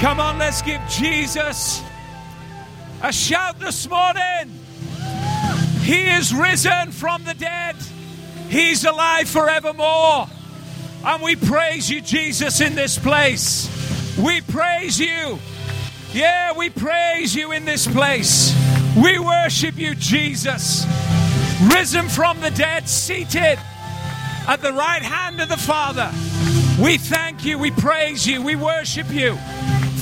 Come on, let's give Jesus a shout this morning. He is risen from the dead. He's alive forevermore. And we praise you, Jesus, in this place. We praise you. Yeah, we praise you in this place. We worship you, Jesus. Risen from the dead, seated at the right hand of the Father. We thank you, we praise you, we worship you.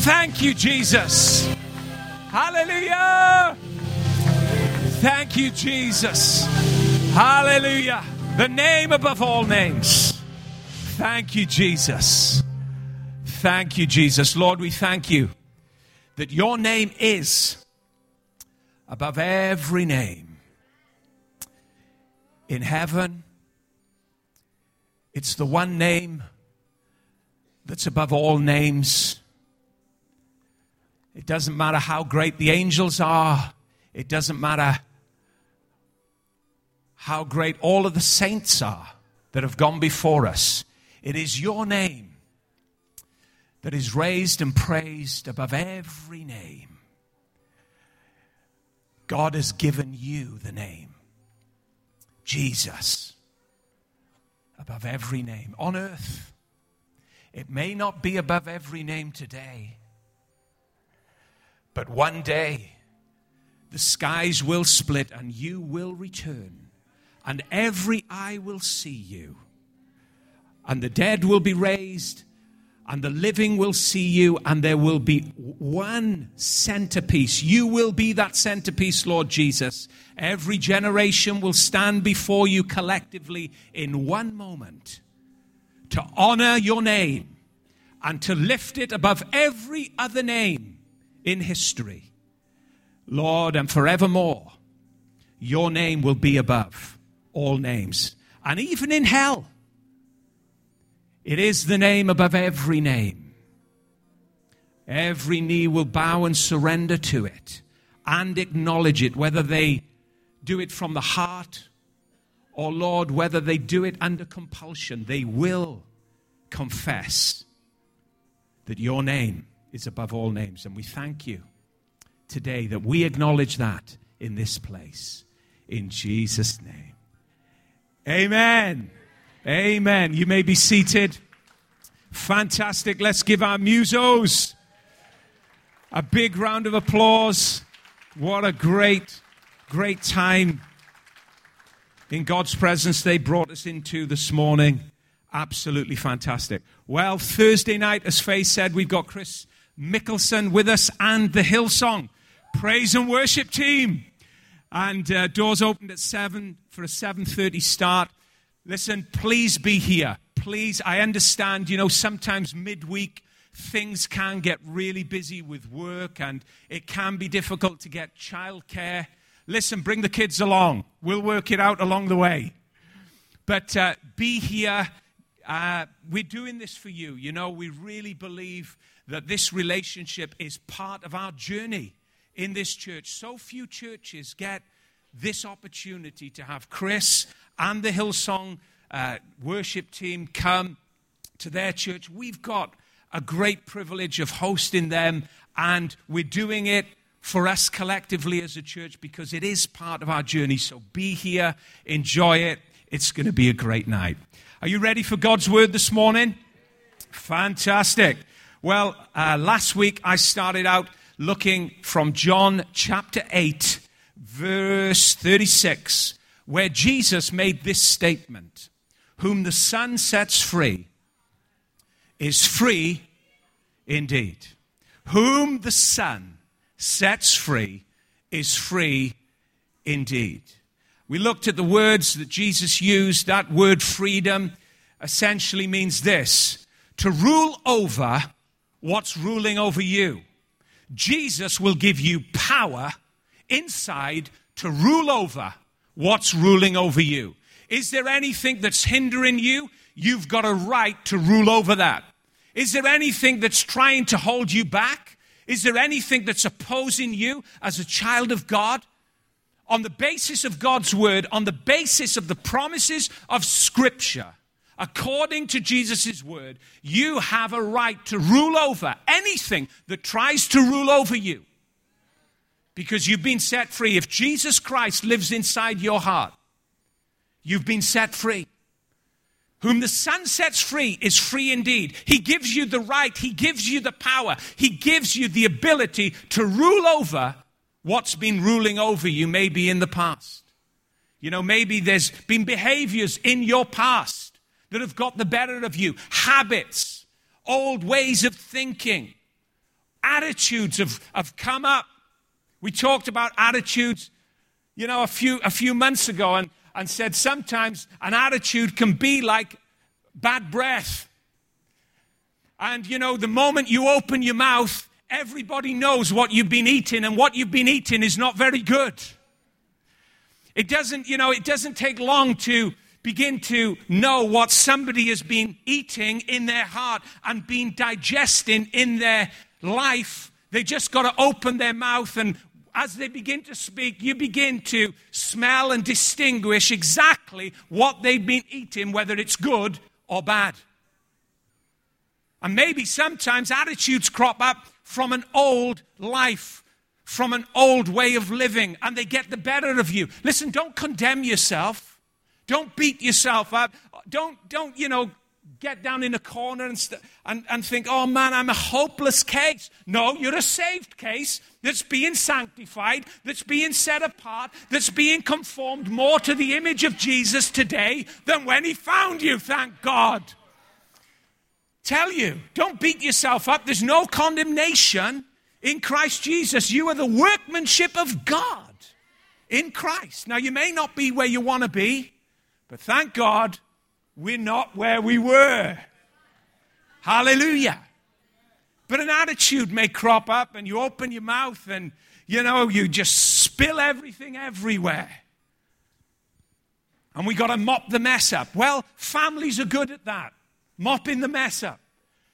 Thank you, Jesus. Hallelujah. Thank you, Jesus. Hallelujah. The name above all names. Thank you, Jesus. Thank you, Jesus. Lord, we thank you that your name is above every name. In heaven, it's the one name that's above all names. It doesn't matter how great the angels are. It doesn't matter how great all of the saints are that have gone before us. It is your name that is raised and praised above every name. God has given you the name, Jesus, above every name on earth. It may not be above every name today, but one day, the skies will split and you will return, and every eye will see you, and the dead will be raised, and the living will see you, and there will be one centerpiece. You will be that centerpiece, Lord Jesus. Every generation will stand before you collectively in one moment to honor your name and to lift it above every other name in history. Lord, and forevermore, your name will be above all names. And even in hell, it is the name above every name. Every knee will bow and surrender to it and acknowledge it, whether they do it from the heart or, Lord, whether they do it under compulsion. They will confess that your name is above all names. And we thank you today that we acknowledge that in this place, in Jesus' name. Amen. Amen. You may be seated. Fantastic. Let's give our musos a big round of applause. What a great, great time in God's presence they brought us into this morning. Absolutely fantastic. Well, Thursday night, as Faye said, we've got Chris Mickelson with us and the Hillsong Praise and Worship team. And doors opened at 7 for a 7:30 start. Listen, please be here. Please, I understand, you know, sometimes midweek things can get really busy with work and it can be difficult to get childcare. Listen, bring the kids along. We'll work it out along the way. But be here. We're doing this for you. You know, we really believe that this relationship is part of our journey in this church. So few churches get this opportunity to have Chris and the Hillsong worship team come to their church. We've got a great privilege of hosting them, and we're doing it for us collectively as a church because it is part of our journey. So be here, enjoy it. It's going to be a great night. Are you ready for God's word this morning? Fantastic. Well, last week I started out looking from John chapter 8, verse 36, where Jesus made this statement, "Whom the Son sets free is free indeed." Whom the Son sets free is free indeed. We looked at the words that Jesus used. That word freedom essentially means this: to rule over what's ruling over you. Jesus will give you power inside to rule over what's ruling over you. Is there anything that's hindering you? You've got a right to rule over that. Is there anything that's trying to hold you back? Is there anything that's opposing you as a child of God? On the basis of God's word, on the basis of the promises of Scripture, According to Jesus' word, you have a right to rule over anything that tries to rule over you, because you've been set free. If Jesus Christ lives inside your heart, you've been set free. Whom the Son sets free is free indeed. He gives you the right. He gives you the power. He gives you the ability to rule over what's been ruling over you maybe in the past. You know, maybe there's been behaviors in your past that have got the better of you. Habits, old ways of thinking, attitudes have come up. We talked about attitudes, you know, a few months ago and said sometimes an attitude can be like bad breath. And, you know, the moment you open your mouth, everybody knows what you've been eating, and what you've been eating is not very good. It doesn't take long to begin to know what somebody has been eating in their heart and been digesting in their life. They just got to open their mouth, and as they begin to speak, you begin to smell and distinguish exactly what they've been eating, whether it's good or bad. And maybe sometimes attitudes crop up from an old life, from an old way of living, and they get the better of you. Listen, don't condemn yourself. Don't beat yourself up. Don't get down in a corner and think, oh man, I'm a hopeless case. No, you're a saved case that's being sanctified, that's being set apart, that's being conformed more to the image of Jesus today than when he found you, thank God. Tell you, don't beat yourself up. There's no condemnation in Christ Jesus. You are the workmanship of God in Christ. Now, you may not be where you want to be, but thank God, we're not where we were. Hallelujah. But an attitude may crop up and you open your mouth and, you know, you just spill everything everywhere. And we got to mop the mess up. Well, families are good at that, mopping the mess up.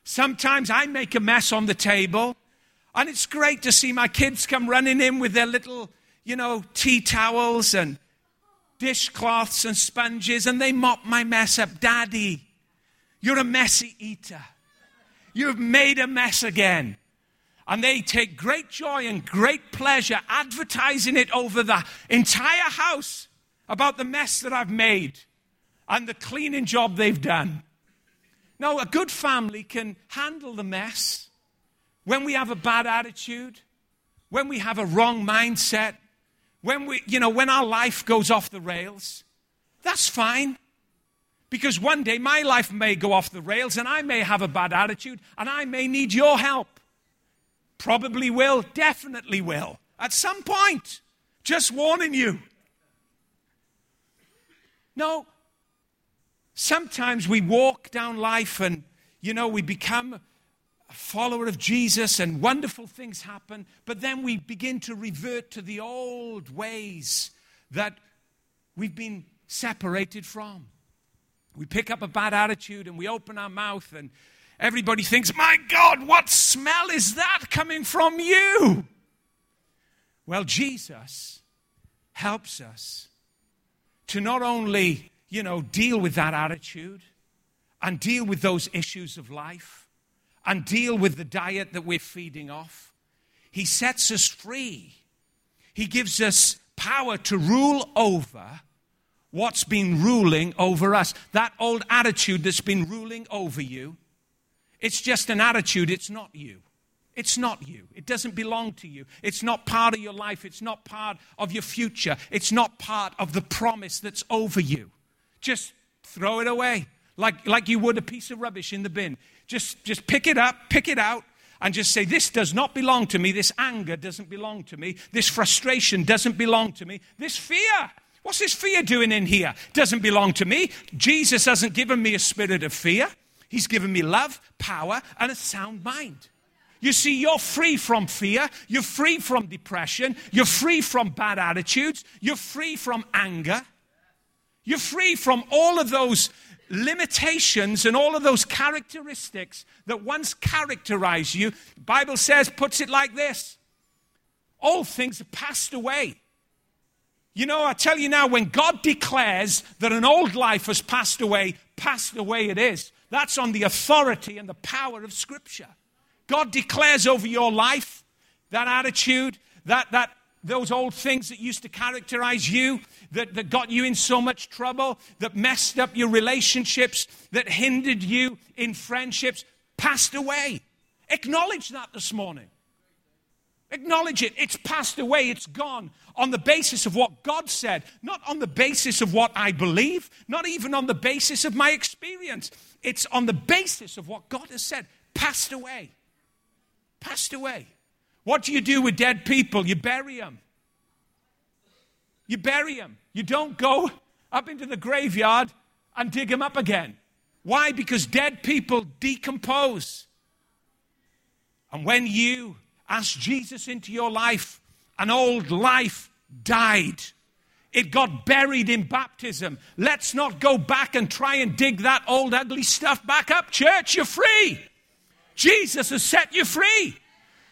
Sometimes I make a mess on the table, and it's great to see my kids come running in with their little, you know, tea towels and dishcloths and sponges, and they mop my mess up. Daddy, you're a messy eater. You've made a mess again. And they take great joy and great pleasure advertising it over the entire house about the mess that I've made and the cleaning job they've done. No, a good family can handle the mess. When we have a bad attitude, when we have a wrong mindset, when our life goes off the rails, that's fine. Because one day my life may go off the rails and I may have a bad attitude and I may need your help. Probably will, definitely will. At some point, just warning you. No, sometimes we walk down life and, you know, we become follower of Jesus and wonderful things happen, but then we begin to revert to the old ways that we've been separated from. We pick up a bad attitude and we open our mouth and everybody thinks, my God, what smell is that coming from you? Well, Jesus helps us to not only, you know, deal with that attitude and deal with those issues of life, and deal with the diet that we're feeding off. He sets us free. He gives us power to rule over what's been ruling over us. That old attitude that's been ruling over you, it's just an attitude. It's not you. It's not you. It doesn't belong to you. It's not part of your life. It's not part of your future. It's not part of the promise that's over you. Just throw it away. Like you would a piece of rubbish in the bin. Just pick it up, pick it out, and just say, this does not belong to me. This anger doesn't belong to me. This frustration doesn't belong to me. This fear, what's this fear doing in here? Doesn't belong to me. Jesus hasn't given me a spirit of fear. He's given me love, power, and a sound mind. You see, you're free from fear. You're free from depression. You're free from bad attitudes. You're free from anger. You're free from all of those limitations and all of those characteristics that once characterized you. The Bible says, puts it like this: all things are passed away. You know, I tell you now, when God declares that an old life has passed away it is. That's on the authority and the power of Scripture. God declares over your life that attitude, that those old things that used to characterize you, that got you in so much trouble, that messed up your relationships, that hindered you in friendships, passed away. Acknowledge that this morning. Acknowledge it. It's passed away. It's gone on the basis of what God said, not on the basis of what I believe, not even on the basis of my experience. It's on the basis of what God has said. Passed away. Passed away. What do you do with dead people? You bury them. You bury them. You don't go up into the graveyard and dig them up again. Why? Because dead people decompose. And when you ask Jesus into your life, an old life died. It got buried in baptism. Let's not go back and try and dig that old ugly stuff back up. Church, you're free. Jesus has set you free.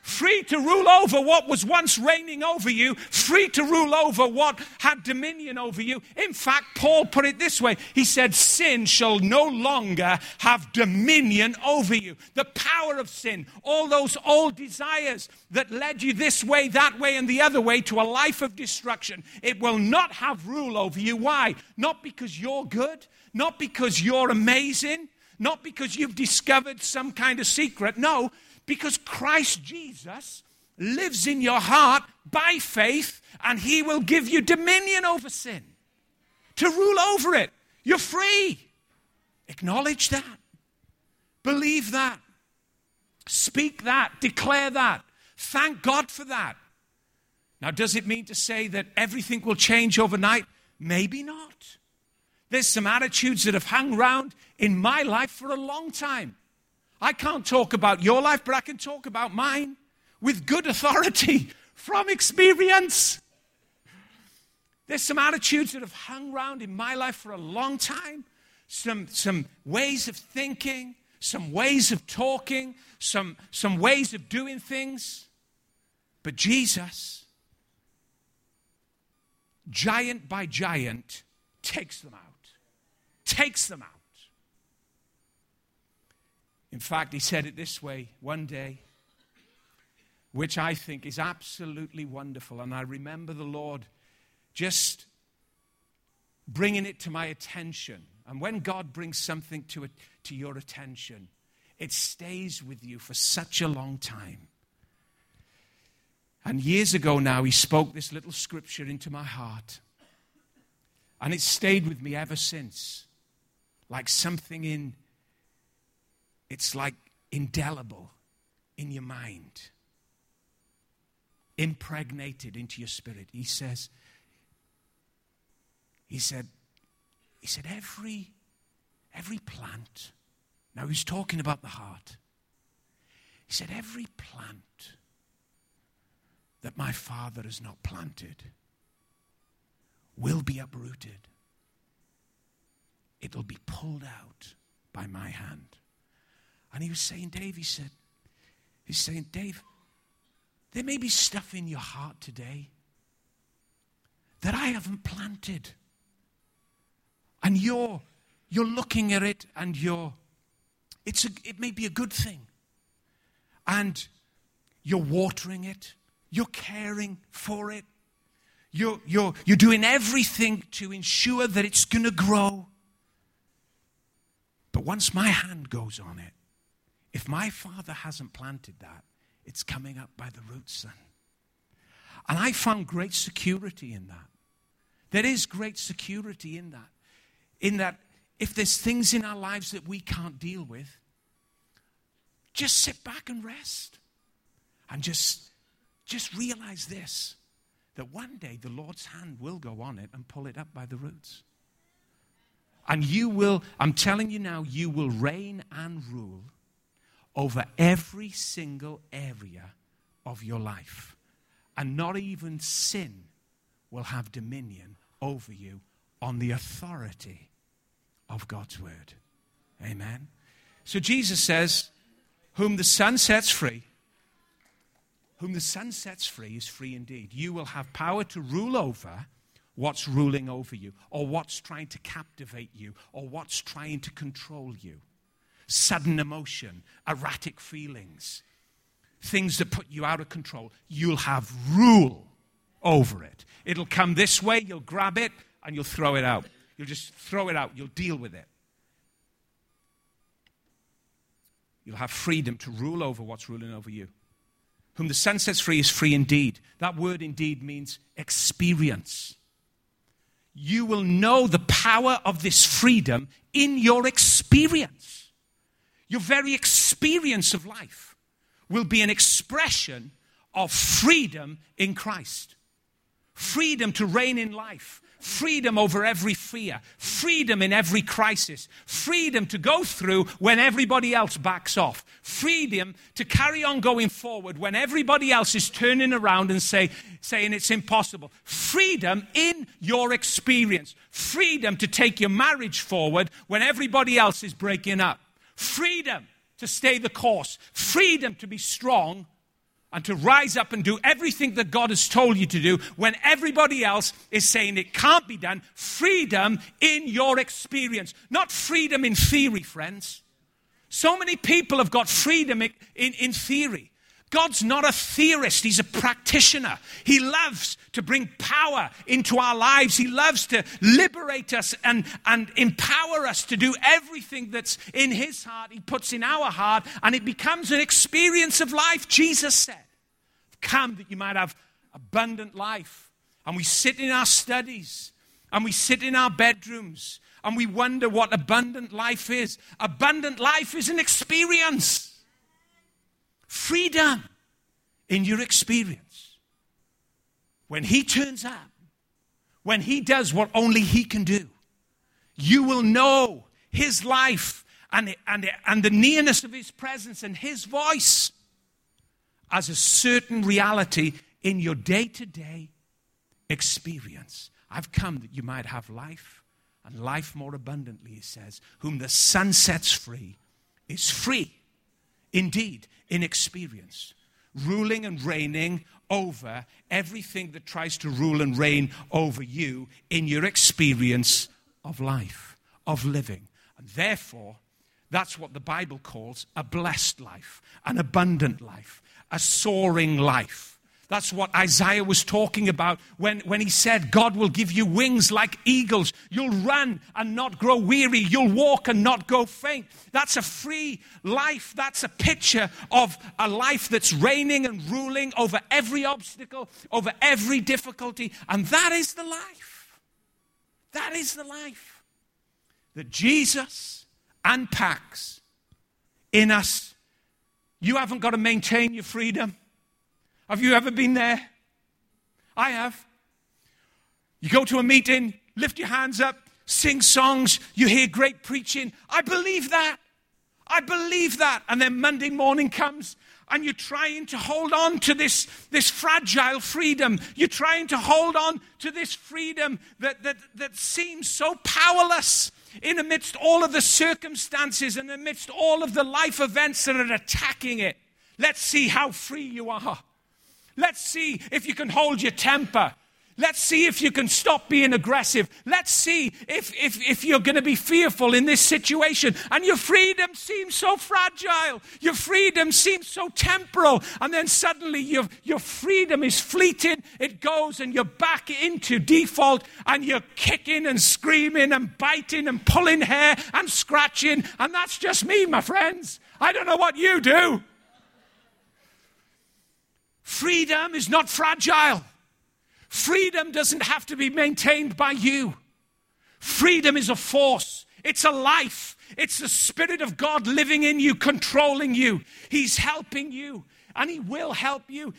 Free to rule over what was once reigning over you. Free to rule over what had dominion over you. In fact, Paul put it this way. He said, sin shall no longer have dominion over you. The power of sin, all those old desires that led you this way, that way, and the other way to a life of destruction, it will not have rule over you. Why? Not because you're good. Not because you're amazing. Not because you've discovered some kind of secret. No. Because Christ Jesus lives in your heart by faith, and he will give you dominion over sin. To rule over it. You're free. Acknowledge that. Believe that. Speak that. Declare that. Thank God for that. Now, does it mean to say that everything will change overnight? Maybe not. There's some attitudes that have hung around in my life for a long time. I can't talk about your life, but I can talk about mine with good authority from experience. There's some attitudes that have hung around in my life for a long time. Some ways of thinking, some ways of talking, some ways of doing things. But Jesus, giant by giant, takes them out. Takes them out. In fact, he said it this way one day, which I think is absolutely wonderful. And I remember the Lord just bringing it to my attention. And when God brings something to your attention, it stays with you for such a long time. And years ago now, he spoke this little scripture into my heart. And it stayed with me ever since, like something in. It's like indelible in your mind, impregnated into your spirit. He said, every plant, now he's talking about the heart. He said, every plant that my Father has not planted will be uprooted. It'll be pulled out by my hand. And he was saying, Dave, Dave, there may be stuff in your heart today that I haven't planted. And you're looking at it and it may be a good thing. And you're watering it. You're caring for it. You're doing everything to ensure that it's going to grow. But once my hand goes on it, if my Father hasn't planted that, it's coming up by the roots, son. And I found great security in that. There is great security in that. In that if there's things in our lives that we can't deal with, just sit back and rest. And just realize this, that one day the Lord's hand will go on it and pull it up by the roots. And you will, I'm telling you now, you will reign and rule over every single area of your life. And not even sin will have dominion over you on the authority of God's word. Amen. So Jesus says, whom the Son sets free is free indeed. You will have power to rule over what's ruling over you, or what's trying to captivate you, or what's trying to control you. Sudden emotion, erratic feelings, things that put you out of control. You'll have rule over it. It'll come this way, you'll grab it, and you'll throw it out. You'll just throw it out. You'll deal with it. You'll have freedom to rule over what's ruling over you. Whom the Son sets free is free indeed. That word indeed means experience. You will know the power of this freedom in your experience. Your very experience of life will be an expression of freedom in Christ. Freedom to reign in life. Freedom over every fear. Freedom in every crisis. Freedom to go through when everybody else backs off. Freedom to carry on going forward when everybody else is turning around and saying it's impossible. Freedom in your experience. Freedom to take your marriage forward when everybody else is breaking up. Freedom to stay the course. Freedom to be strong and to rise up and do everything that God has told you to do when everybody else is saying it can't be done. Freedom in your experience. Not freedom in theory, friends. So many people have got freedom in theory. God's not a theorist. He's a practitioner. He loves to bring power into our lives. He loves to liberate us and empower us to do everything that's in his heart. He puts in our heart, and it becomes an experience of life. Jesus said, come that you might have abundant life. And we sit in our studies, and we sit in our bedrooms, and we wonder what abundant life is. Abundant life is an experience. Freedom in your experience. When he turns up, when he does what only he can do, you will know his life and the nearness of his presence and his voice as a certain reality in your day-to-day experience. I've come that you might have life and life more abundantly, he says. Whom the Son sets free is free. Indeed, in experience, ruling and reigning over everything that tries to rule and reign over you in your experience of life, of living. And therefore, that's what the Bible calls a blessed life, an abundant life, a soaring life. That's what Isaiah was talking about when he said, God will give you wings like eagles. You'll run and not grow weary. You'll walk and not go faint. That's a free life. That's a picture of a life that's reigning and ruling over every obstacle, over every difficulty. And that is the life. That is the life that Jesus unpacks in us. You haven't got to maintain your freedom. Have you ever been there? I have. You go to a meeting, lift your hands up, sing songs, you hear great preaching. I believe that. I believe that. And then Monday morning comes and you're trying to hold on to this fragile freedom. You're trying to hold on to this freedom that seems so powerless in amidst all of the circumstances and amidst all of the life events that are attacking it. Let's see how free you are. Let's see if you can hold your temper. Let's see if you can stop being aggressive. Let's see if you're going to be fearful in this situation. And your freedom seems so fragile. Your freedom seems so temporal. And then suddenly your freedom is fleeting. It goes and you're back into default. And you're kicking and screaming and biting and pulling hair and scratching. And that's just me, my friends. I don't know what you do. Freedom is not fragile. Freedom doesn't have to be maintained by you. Freedom is a force. It's a life. It's the Spirit of God living in you, controlling you. He's helping you, and he will help you.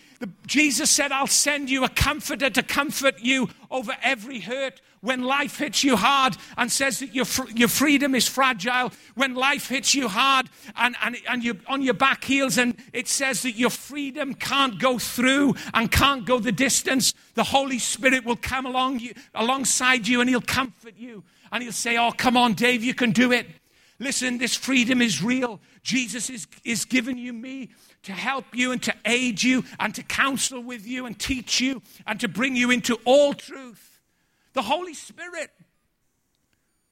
Jesus said, I'll send you a comforter to comfort you over every hurt. When life hits you hard and says that your freedom is fragile, when life hits you hard and you're on your back heels and it says that your freedom can't go through and can't go the distance, the Holy Spirit will come alongside you and he'll comfort you. And he'll say, oh, come on, Dave, you can do it. Listen, this freedom is real. Jesus is giving you me to help you and to aid you and to counsel with you and teach you and to bring you into all truth. The Holy Spirit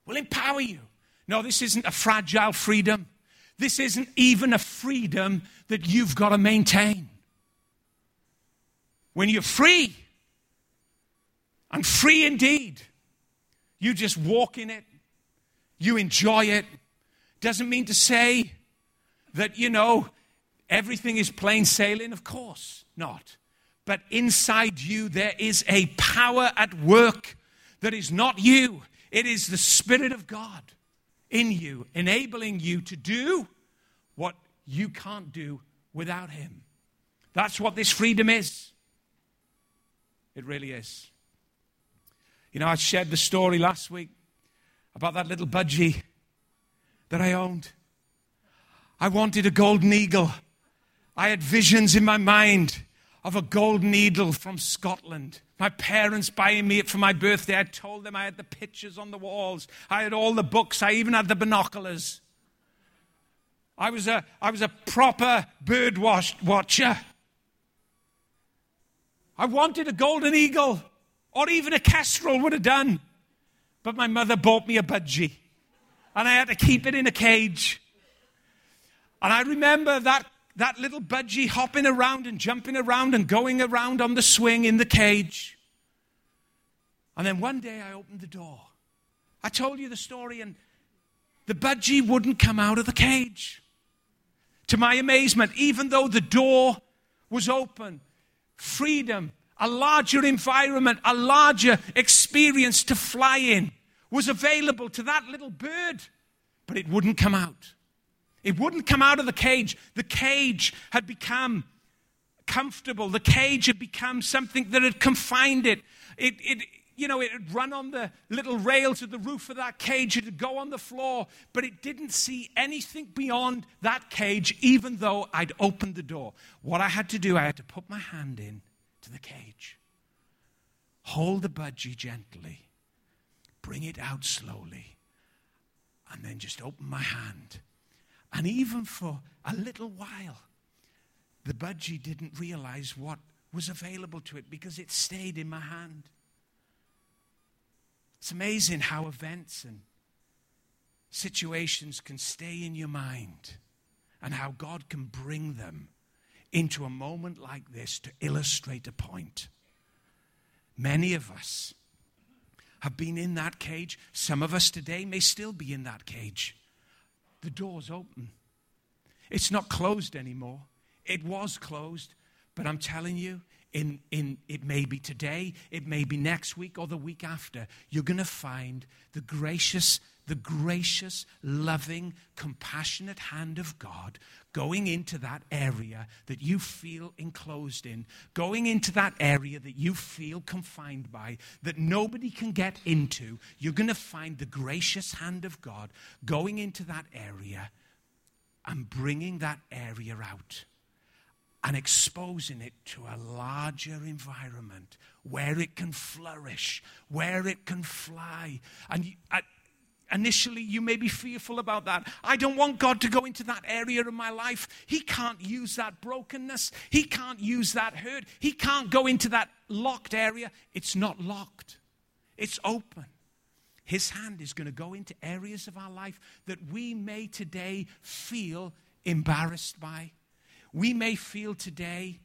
will empower you. No, this isn't a fragile freedom. This isn't even a freedom that you've got to maintain. When you're free, and free indeed, you just walk in it. You enjoy it. Doesn't mean to say that, everything is plain sailing. Of course not. But inside you, there is a power at work that is not you. It is the Spirit of God in you, enabling you to do what you can't do without Him. That's what this freedom is. It really is. I shared the story last week about that little budgie that I owned. I wanted a golden eagle. I had visions in my mind of a golden eagle from Scotland. My parents buying me it for my birthday. I told them I had the pictures on the walls. I had all the books. I even had the binoculars. I was a proper bird watcher. I wanted a golden eagle, or even a kestrel would have done. But my mother bought me a budgie, and I had to keep it in a cage. And I remember that little budgie hopping around and jumping around and going around on the swing in the cage. And then one day I opened the door. I told you the story, and the budgie wouldn't come out of the cage. To my amazement, even though the door was open, freedom, a larger environment, a larger experience to fly in was available to that little bird, but it wouldn't come out. It wouldn't come out of the cage. The cage had become comfortable. The cage had become something that had confined it. It had run on the little rails of the roof of that cage. It would go on the floor. But it didn't see anything beyond that cage, even though I'd opened the door. What I had to do, I had to put my hand in to the cage. Hold the budgie gently. Bring it out slowly. And then just open my hand. And even for a little while, the budgie didn't realize what was available to it because it stayed in my hand. It's amazing how events and situations can stay in your mind and how God can bring them into a moment like this to illustrate a point. Many of us have been in that cage. Some of us today may still be in that cage. The door's open. It's not closed anymore. It was closed, but I'm telling you, it may be today, it may be next week or the week after, you're going to find the gracious, loving, compassionate hand of God going into that area that you feel enclosed in, going into that area that you feel confined by, that nobody can get into. You're going to find the gracious hand of God going into that area and bringing that area out and exposing it to a larger environment where it can flourish, where it can fly. And initially, you may be fearful about that. I don't want God to go into that area of my life. He can't use that brokenness. He can't use that hurt. He can't go into that locked area. It's not locked. It's open. His hand is going to go into areas of our life that we may today feel embarrassed by. We may feel today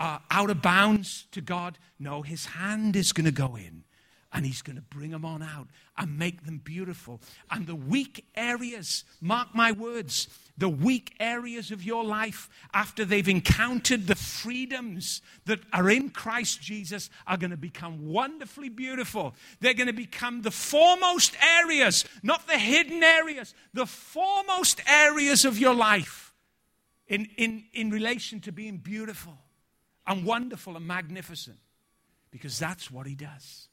out of bounds to God. No, His hand is going to go in. And He's going to bring them on out and make them beautiful. And the weak areas, mark my words, the weak areas of your life, after they've encountered the freedoms that are in Christ Jesus, are going to become wonderfully beautiful. They're going to become the foremost areas, not the hidden areas, the foremost areas of your life in relation to being beautiful and wonderful and magnificent. Because that's what He does.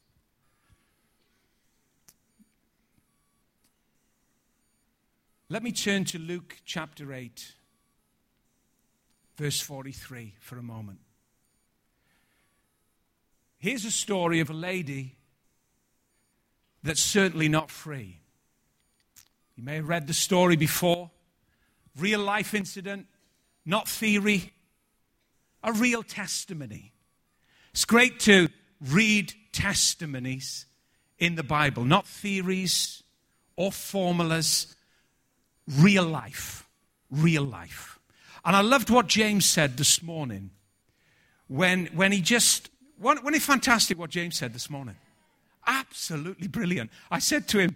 Let me turn to Luke chapter 8, verse 43 for a moment. Here's a story of a lady that's certainly not free. You may have read the story before. Real life incident, not theory. A real testimony. It's great to read testimonies in the Bible, not theories or formulas, real life, real life. And I loved what James said this morning when fantastic what James said this morning. Absolutely brilliant. I said to him,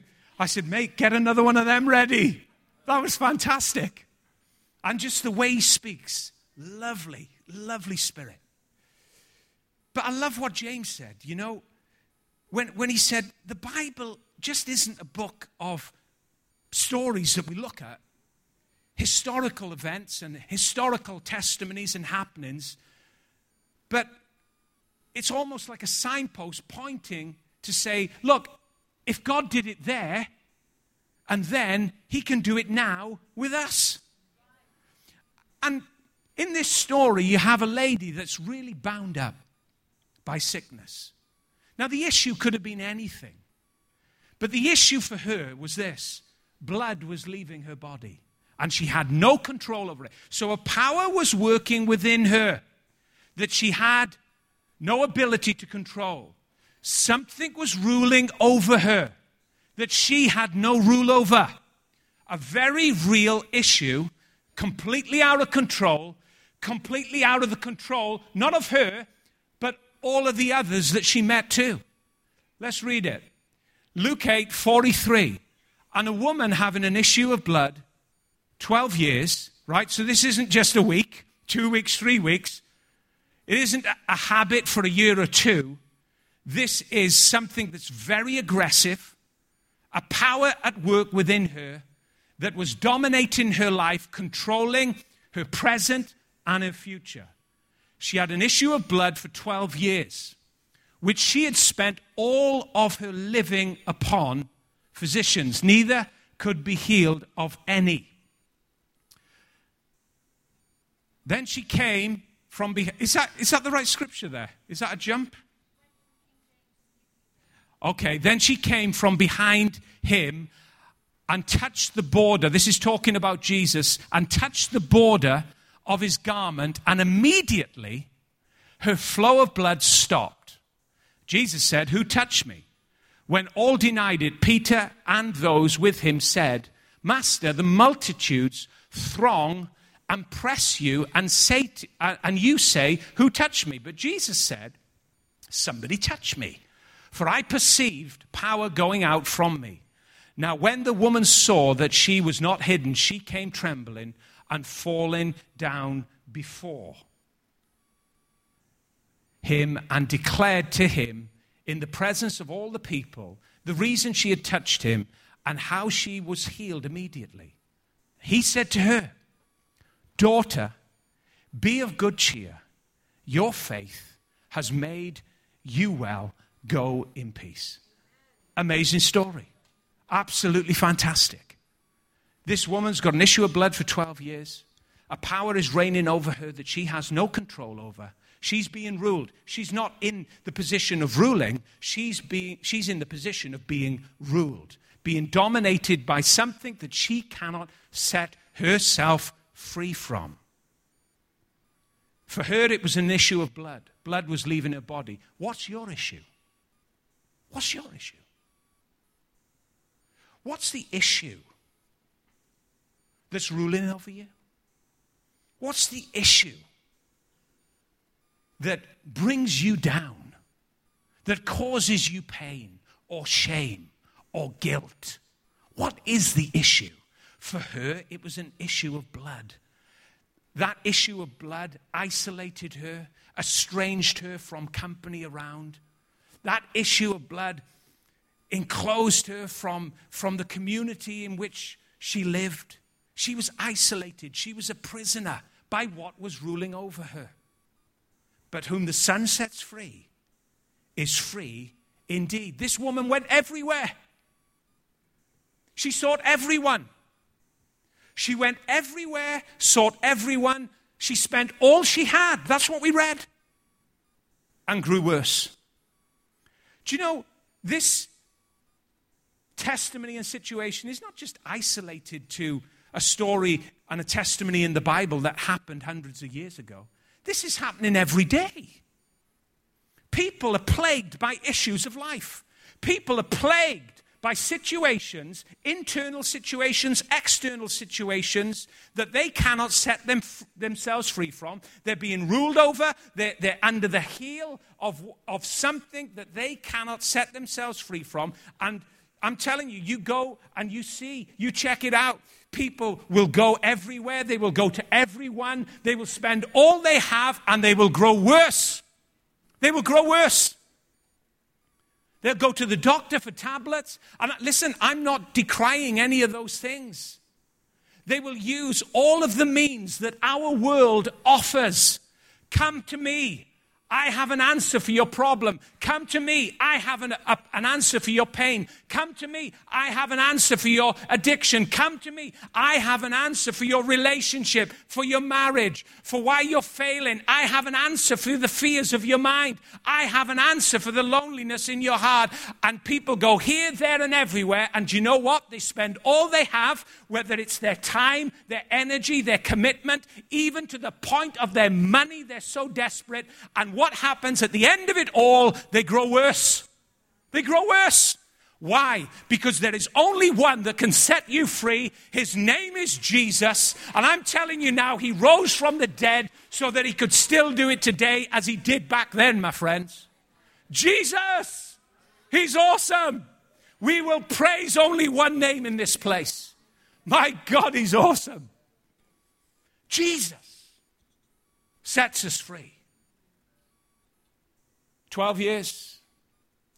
mate, get another one of them ready. That was fantastic. And just the way he speaks, lovely, lovely spirit. But I love what James said, you know, when he said the Bible just isn't a book of stories that we look at, historical events and historical testimonies and happenings, but it's almost like a signpost pointing to say, look, if God did it there, and then he can do it now with us. And in this story, you have a lady that's really bound up by sickness. Now, the issue could have been anything. But the issue for her was this. Blood was leaving her body, and she had no control over it. So a power was working within her that she had no ability to control. Something was ruling over her that she had no rule over. A very real issue, completely out of control, completely out of the control, not of her, but all of the others that she met too. Let's read it. Luke 8:43. And a woman having an issue of blood, 12 years, right? So this isn't just a week, 2 weeks, 3 weeks. It isn't a habit for a year or two. This is something that's very aggressive, a power at work within her that was dominating her life, controlling her present and her future. She had an issue of blood for 12 years, which she had spent all of her living upon physicians. Neither could be healed of any. Then she came from behind. Is that the right scripture there? Is that a jump? Okay, then she came from behind him and touched the border. This is talking about Jesus. And touched the border of his garment, and immediately her flow of blood stopped. Jesus said, "Who touched me?" When all denied it, Peter and those with him said, "Master, the multitudes throng and press you, and you say, 'Who touched me?'" But Jesus said, "Somebody touched me, for I perceived power going out from me." Now when the woman saw that she was not hidden, she came trembling and falling down before him and declared to him in the presence of all the people the reason she had touched him and how she was healed immediately. He said to her, "Daughter, be of good cheer. Your faith has made you well. Go in peace." Amazing story. Absolutely fantastic. This woman's got an issue of blood for 12 years. A power is reigning over her that she has no control over. She's being ruled. She's not in the position of ruling. She's in the position of being ruled, being dominated by something that she cannot set herself free from. For her, it was an issue of blood. Blood was leaving her body. What's your issue? What's your issue? What's the issue that's ruling over you? What's the issue that brings you down, that causes you pain or shame or guilt? What is the issue? For her, it was an issue of blood. That issue of blood isolated her, estranged her from company around. That issue of blood enclosed her from the community in which she lived. She was isolated. She was a prisoner by what was ruling over her. But whom the Son sets free is free indeed. This woman went everywhere. She sought everyone. She went everywhere, sought everyone. She spent all she had. That's what we read. And grew worse. Do you know, this testimony and situation is not just isolated to a story and a testimony in the Bible that happened hundreds of years ago. This is happening every day. People are plagued by issues of life. People are plagued by situations, internal situations, external situations, that they cannot set themselves free from. They're being ruled over. They're under the heel of something that they cannot set themselves free from. And I'm telling you, you go and you see, you check it out. People will go everywhere. They will go to everyone. They will spend all they have, and they will grow worse. They will grow worse. They'll go to the doctor for tablets. And listen, I'm not decrying any of those things. They will use all of the means that our world offers. Come to me. I have an answer for your problem. Come to me. I have an answer for your pain. Come to me. I have an answer for your addiction. Come to me. I have an answer for your relationship, for your marriage, for why you're failing. I have an answer for the fears of your mind. I have an answer for the loneliness in your heart. And people go here, there, and everywhere. And you know what? They spend all they have, whether it's their time, their energy, their commitment, even to the point of their money. They're so desperate. And what happens at the end of it all? They grow worse. They grow worse. Why? Because there is only one that can set you free. His name is Jesus. And I'm telling you now, he rose from the dead so that he could still do it today as he did back then, my friends. Jesus! He's awesome. We will praise only one name in this place. My God, he's awesome. Jesus sets us free. 12 years.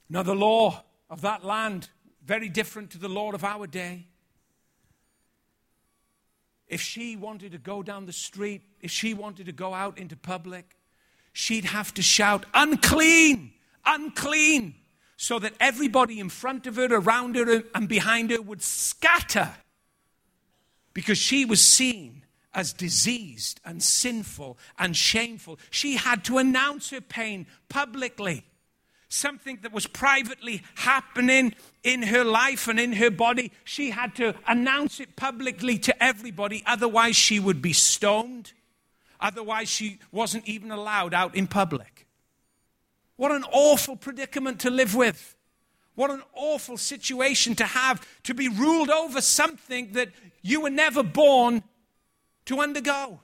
Now the law of that land, very different to the law of our day. If she wanted to go down the street, if she wanted to go out into public, she'd have to shout, unclean, unclean, so that everybody in front of her, around her, and behind her would scatter, because she was seen as diseased and sinful and shameful. She had to announce her pain publicly. Something that was privately happening in her life and in her body, she had to announce it publicly to everybody. Otherwise, she would be stoned. Otherwise, she wasn't even allowed out in public. What an awful predicament to live with. What an awful situation to have, to be ruled over something that you were never born to undergo.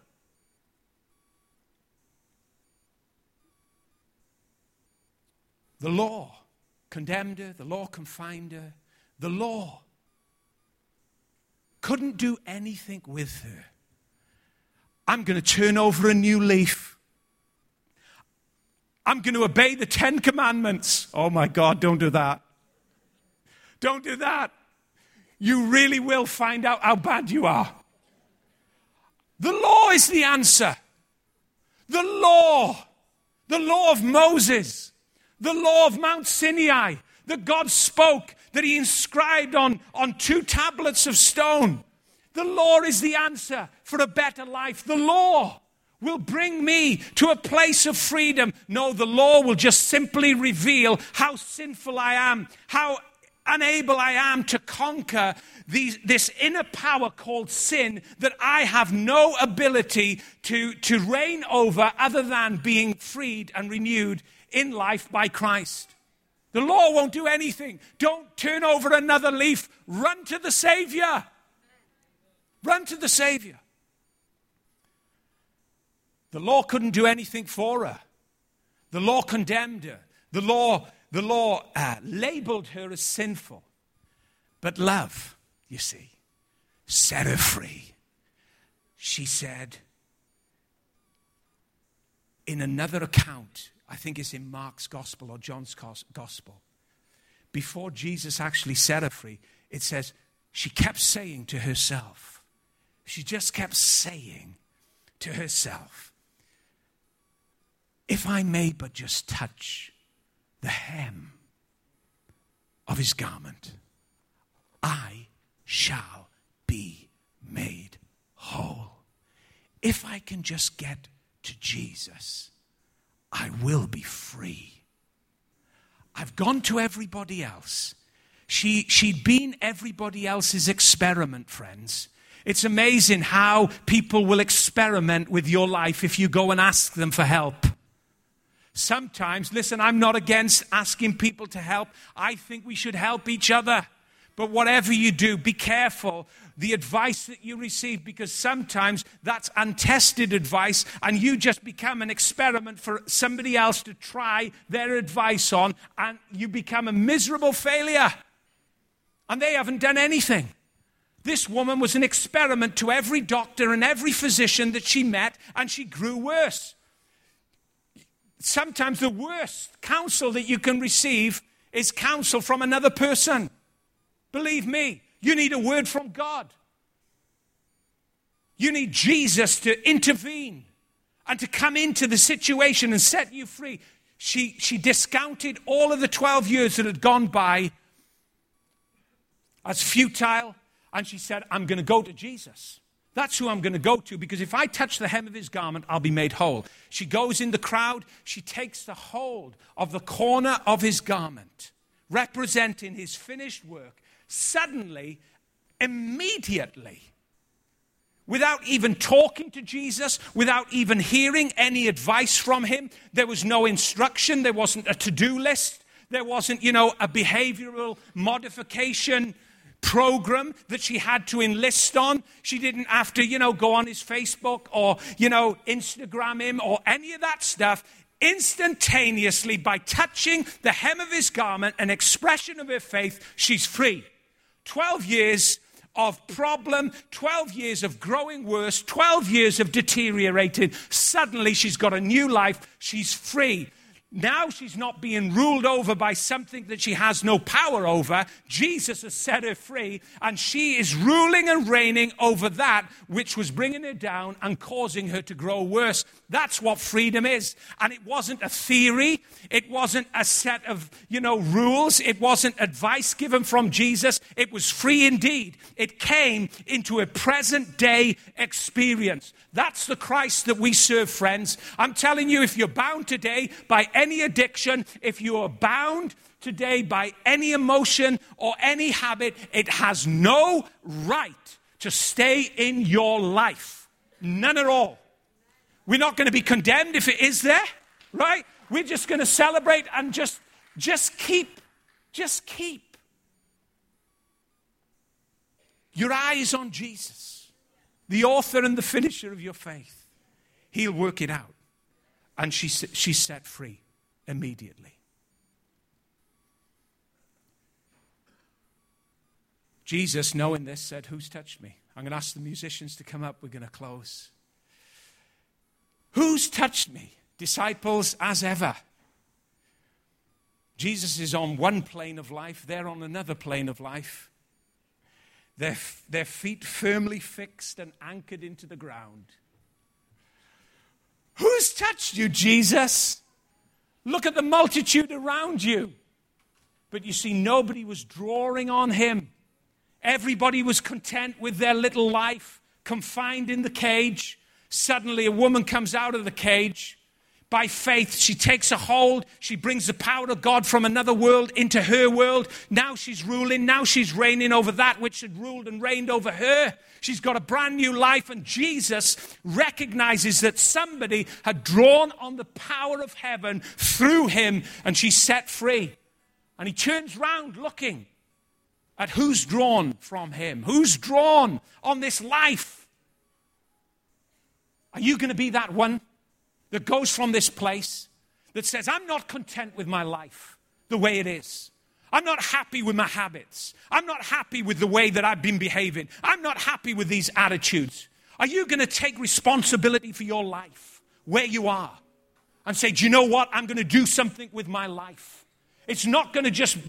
The law condemned her. The law confined her. The law couldn't do anything with her. I'm going to turn over a new leaf. I'm going to obey the 10 commandments. Oh my God, don't do that. Don't do that. You really will find out how bad you are. The law is the answer. The law of Moses, the law of Mount Sinai that God spoke, that he inscribed on 2 tablets of stone. The law is the answer for a better life. The law will bring me to a place of freedom. No, the law will just simply reveal how sinful I am, how unable I am to conquer this inner power called sin that I have no ability to reign over other than being freed and renewed in life by Christ. The law won't do anything. Don't turn over another leaf. Run to the Savior. Run to the Savior. The law couldn't do anything for her. The law condemned her. The law labeled her as sinful. But love, you see, set her free. She said, in another account, I think it's in Mark's gospel or John's gospel, before Jesus actually set her free, it says she kept saying to herself, she just kept saying to herself, if I may but just touch the hem of his garment, I shall be made whole. If I can just get to Jesus, I will be free. I've gone to everybody else. She'd been everybody else's experiment, friends. It's amazing how people will experiment with your life if you go and ask them for help. Sometimes, listen, I'm not against asking people to help. I think we should help each other. But whatever you do, be careful the advice that you receive, because sometimes that's untested advice and you just become an experiment for somebody else to try their advice on, and you become a miserable failure. And they haven't done anything. This woman was an experiment to every doctor and every physician that she met, and she grew worse. Sometimes the worst counsel that you can receive is counsel from another person. Believe me, you need a word from God. You need Jesus to intervene and to come into the situation and set you free. She discounted all of the 12 years that had gone by as futile, and she said, I'm going to go to Jesus. That's who I'm going to go to, because if I touch the hem of his garment, I'll be made whole. She goes in the crowd. She takes the hold of the corner of his garment, representing his finished work. Suddenly, immediately, without even talking to Jesus, without even hearing any advice from him, there was no instruction, there wasn't a to-do list, there wasn't, a behavioral modification program that she had to enlist on. She didn't have to, go on his Facebook or, Instagram him or any of that stuff. Instantaneously, by touching the hem of his garment, an expression of her faith, she's free. 12 years of problem, 12 years of growing worse, 12 years of deteriorating. Suddenly, she's got a new life. She's free. Now she's not being ruled over by something that she has no power over. Jesus has set her free, and she is ruling and reigning over that which was bringing her down and causing her to grow worse. That's what freedom is. And it wasn't a theory. It wasn't a set of, rules. It wasn't advice given from Jesus. It was free indeed. It came into a present-day experience. That's the Christ that we serve, friends. I'm telling you, if you're bound today by any addiction, if you are bound today by any emotion or any habit, it has no right to stay in your life. None at all. We're not going to be condemned if it is there, right? We're just going to celebrate and just keep your eyes on Jesus, the author and the finisher of your faith. He'll work it out. And she's set free immediately. Jesus, knowing this, said, who's touched me? I'm going to ask the musicians to come up. We're going to close. Who's touched me? Disciples as ever. Jesus is on one plane of life. They're on another plane of life. Their feet firmly fixed and anchored into the ground. Who's touched you, Jesus? Look at the multitude around you. But you see, nobody was drawing on him. Everybody was content with their little life, confined in the cage. Suddenly, a woman comes out of the cage. By faith, she takes a hold. She brings the power of God from another world into her world. Now she's ruling. Now she's reigning over that which had ruled and reigned over her. She's got a brand new life, and Jesus recognizes that somebody had drawn on the power of heaven through him, and she's set free. And he turns round looking at who's drawn from him, who's drawn on this life. Are you going to be that one that goes from this place that says, I'm not content with my life the way it is? I'm not happy with my habits. I'm not happy with the way that I've been behaving. I'm not happy with these attitudes. Are you going to take responsibility for your life where you are and say, do you know what? I'm going to do something with my life. It's not going to just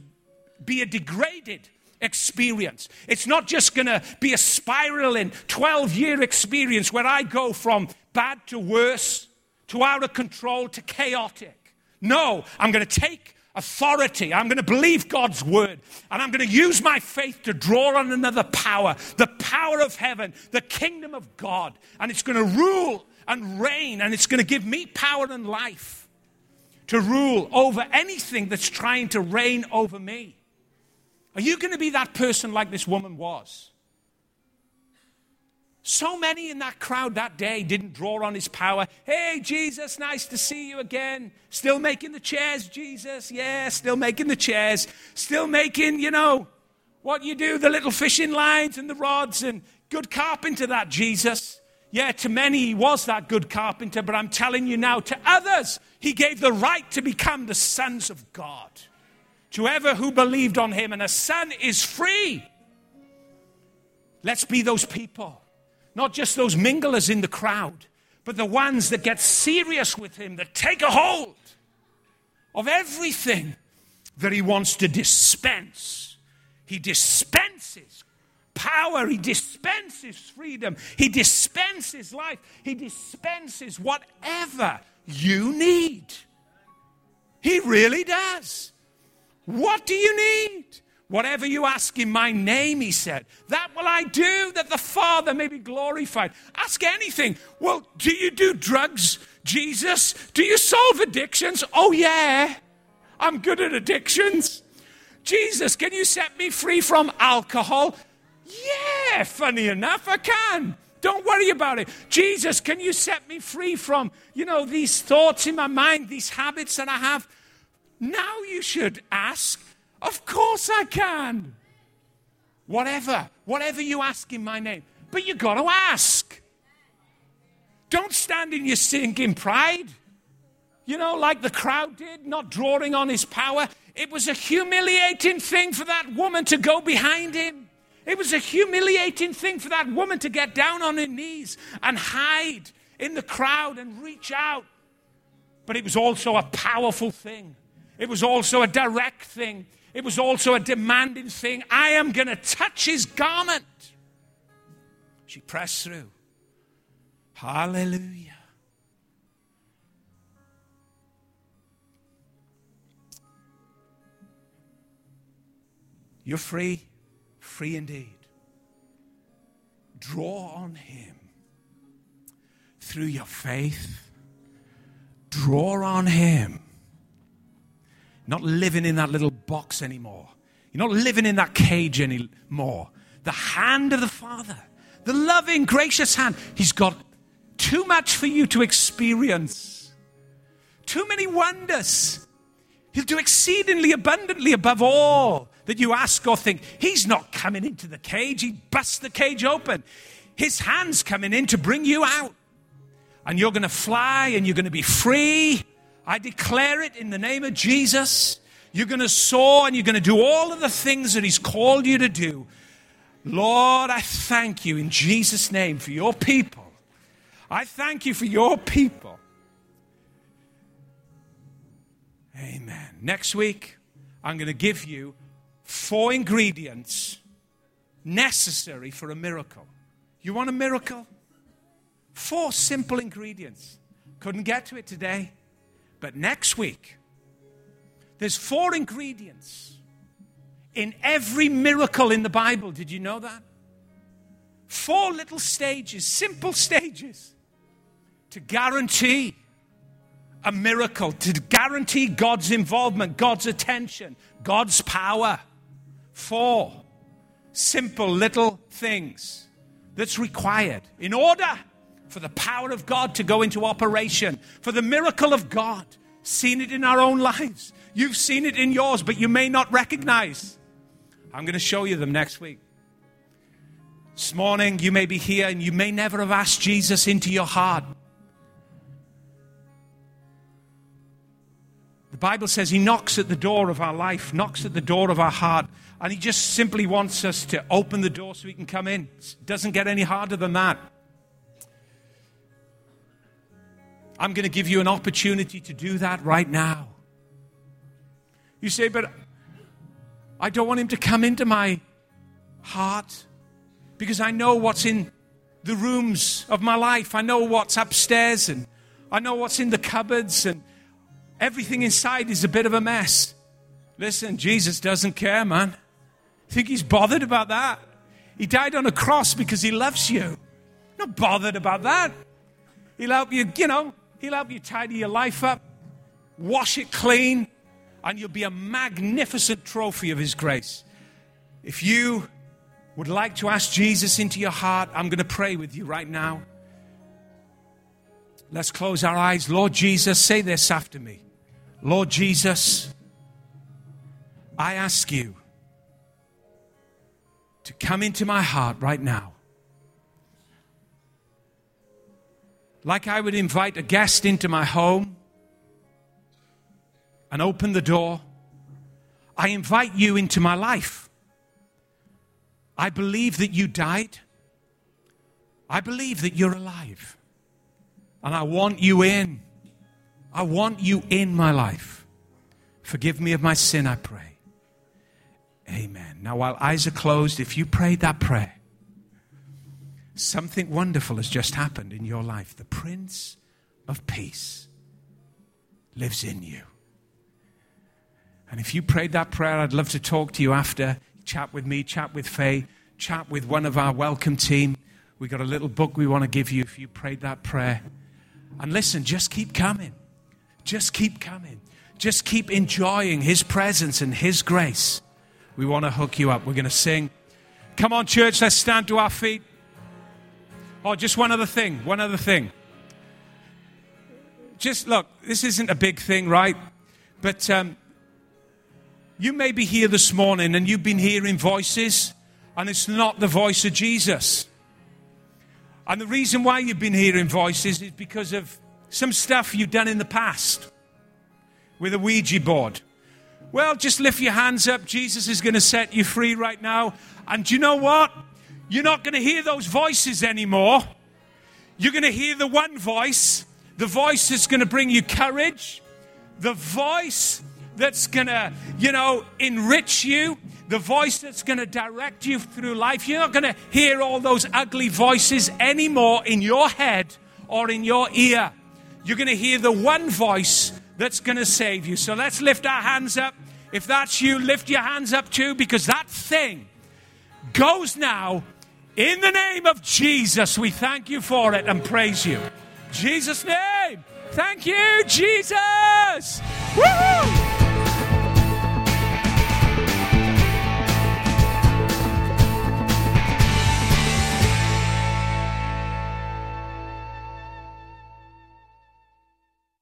be a degraded experience. It's not just going to be a spiraling 12-year experience where I go from bad to worse to out of control to chaotic. No, I'm going to take authority. I'm going to believe God's word, and I'm going to use my faith to draw on another power, the power of heaven, the kingdom of God, and it's going to rule and reign, and it's going to give me power and life to rule over anything that's trying to reign over me. Are you going to be that person like this woman was? So many in that crowd that day didn't draw on his power. Hey, Jesus, nice to see you again. Still making the chairs, Jesus. Yeah, still making the chairs. Still making, you know, what you do, the little fishing lines and the rods, and good carpenter that Jesus. Yeah, to many he was that good carpenter, but I'm telling you now, to others, he gave the right to become the sons of God. To ever who believed on him, and a son is free. Let's be those people. Not just those minglers in the crowd, but the ones that get serious with him, that take a hold of everything that he wants to dispense. He dispenses power. He dispenses freedom. He dispenses life. He dispenses whatever you need. He really does. What do you need? Whatever you ask in my name, he said, that will I do, that the Father may be glorified. Ask anything. Well, do you do drugs, Jesus? Do you solve addictions? Oh, yeah, I'm good at addictions. Jesus, can you set me free from alcohol? Yeah, funny enough, I can. Don't worry about it. Jesus, can you set me free from, you know, these thoughts in my mind, these habits that I have? Now you should ask. Of course I can. Whatever you ask in my name. But you got to ask. Don't stand in your sinking pride. You know, like the crowd did, not drawing on his power. It was a humiliating thing for that woman to go behind him. It was a humiliating thing for that woman to get down on her knees and hide in the crowd and reach out. But it was also a powerful thing. It was also a direct thing. It was also a demanding thing. I am going to touch his garment. She pressed through. Hallelujah. You're free. Free indeed. Draw on him through your faith. Draw on him. Not living in that little box anymore. You're not living in that cage anymore. The hand of the Father, the loving, gracious hand. He's got too much for you to experience. Too many wonders. He'll do exceedingly abundantly above all that you ask or think. He's not coming into the cage. He busts the cage open. His hand's coming in to bring you out. And you're going to fly and you're going to be free. I declare it in the name of Jesus. You're going to soar and you're going to do all of the things that he's called you to do. Lord, I thank you in Jesus' name for your people. I thank you for your people. Amen. Next week, I'm going to give you 4 ingredients necessary for a miracle. You want a miracle? 4 simple ingredients. Couldn't get to it today. But next week, there's 4 ingredients in every miracle in the Bible. Did you know that? 4 little stages, simple stages, to guarantee a miracle, to guarantee God's involvement, God's attention, God's power. 4 simple little things that's required in order for the power of God to go into operation, for the miracle of God. Seen it in our own lives. You've seen it in yours, but you may not recognize. I'm going to show you them next week. This morning, you may be here and you may never have asked Jesus into your heart. The Bible says he knocks at the door of our life, knocks at the door of our heart, and he just simply wants us to open the door so he can come in. It doesn't get any harder than that. I'm going to give you an opportunity to do that right now. You say, but I don't want him to come into my heart because I know what's in the rooms of my life. I know what's upstairs and I know what's in the cupboards and everything inside is a bit of a mess. Listen, Jesus doesn't care, man. I think he's bothered about that. He died on a cross because he loves you. Not bothered about that. He'll help you, you know. He'll help you tidy your life up, wash it clean, and you'll be a magnificent trophy of his grace. If you would like to ask Jesus into your heart, I'm going to pray with you right now. Let's close our eyes. Lord Jesus, say this after me. Lord Jesus, I ask you to come into my heart right now. Like I would invite a guest into my home and open the door, I invite you into my life. I believe that you died. I believe that you're alive. And I want you in. I want you in my life. Forgive me of my sin, I pray. Amen. Now, while eyes are closed, if you prayed that prayer, something wonderful has just happened in your life. The Prince of Peace lives in you. And if you prayed that prayer, I'd love to talk to you after. Chat with me, chat with Faye, chat with one of our welcome team. We got a little book we want to give you if you prayed that prayer. And listen, just keep coming. Just keep coming. Just keep enjoying His presence and His grace. We want to hook you up. We're going to sing. Come on, church, let's stand to our feet. Oh, just one other thing. Just look, this isn't a big thing, right? But you may be here this morning and you've been hearing voices, and it's not the voice of Jesus. And the reason why you've been hearing voices is because of some stuff you've done in the past with a Ouija board. Well, just lift your hands up. Jesus is going to set you free right now. And do you know what? You're not going to hear those voices anymore. You're going to hear the one voice, the voice that's going to bring you courage, the voice that's going to, enrich you, the voice that's going to direct you through life. You're not going to hear all those ugly voices anymore in your head or in your ear. You're going to hear the one voice that's going to save you. So let's lift our hands up. If that's you, lift your hands up too, because that thing goes now. In the name of Jesus, we thank you for it and praise you. Jesus' name. Thank you, Jesus. Woo-hoo!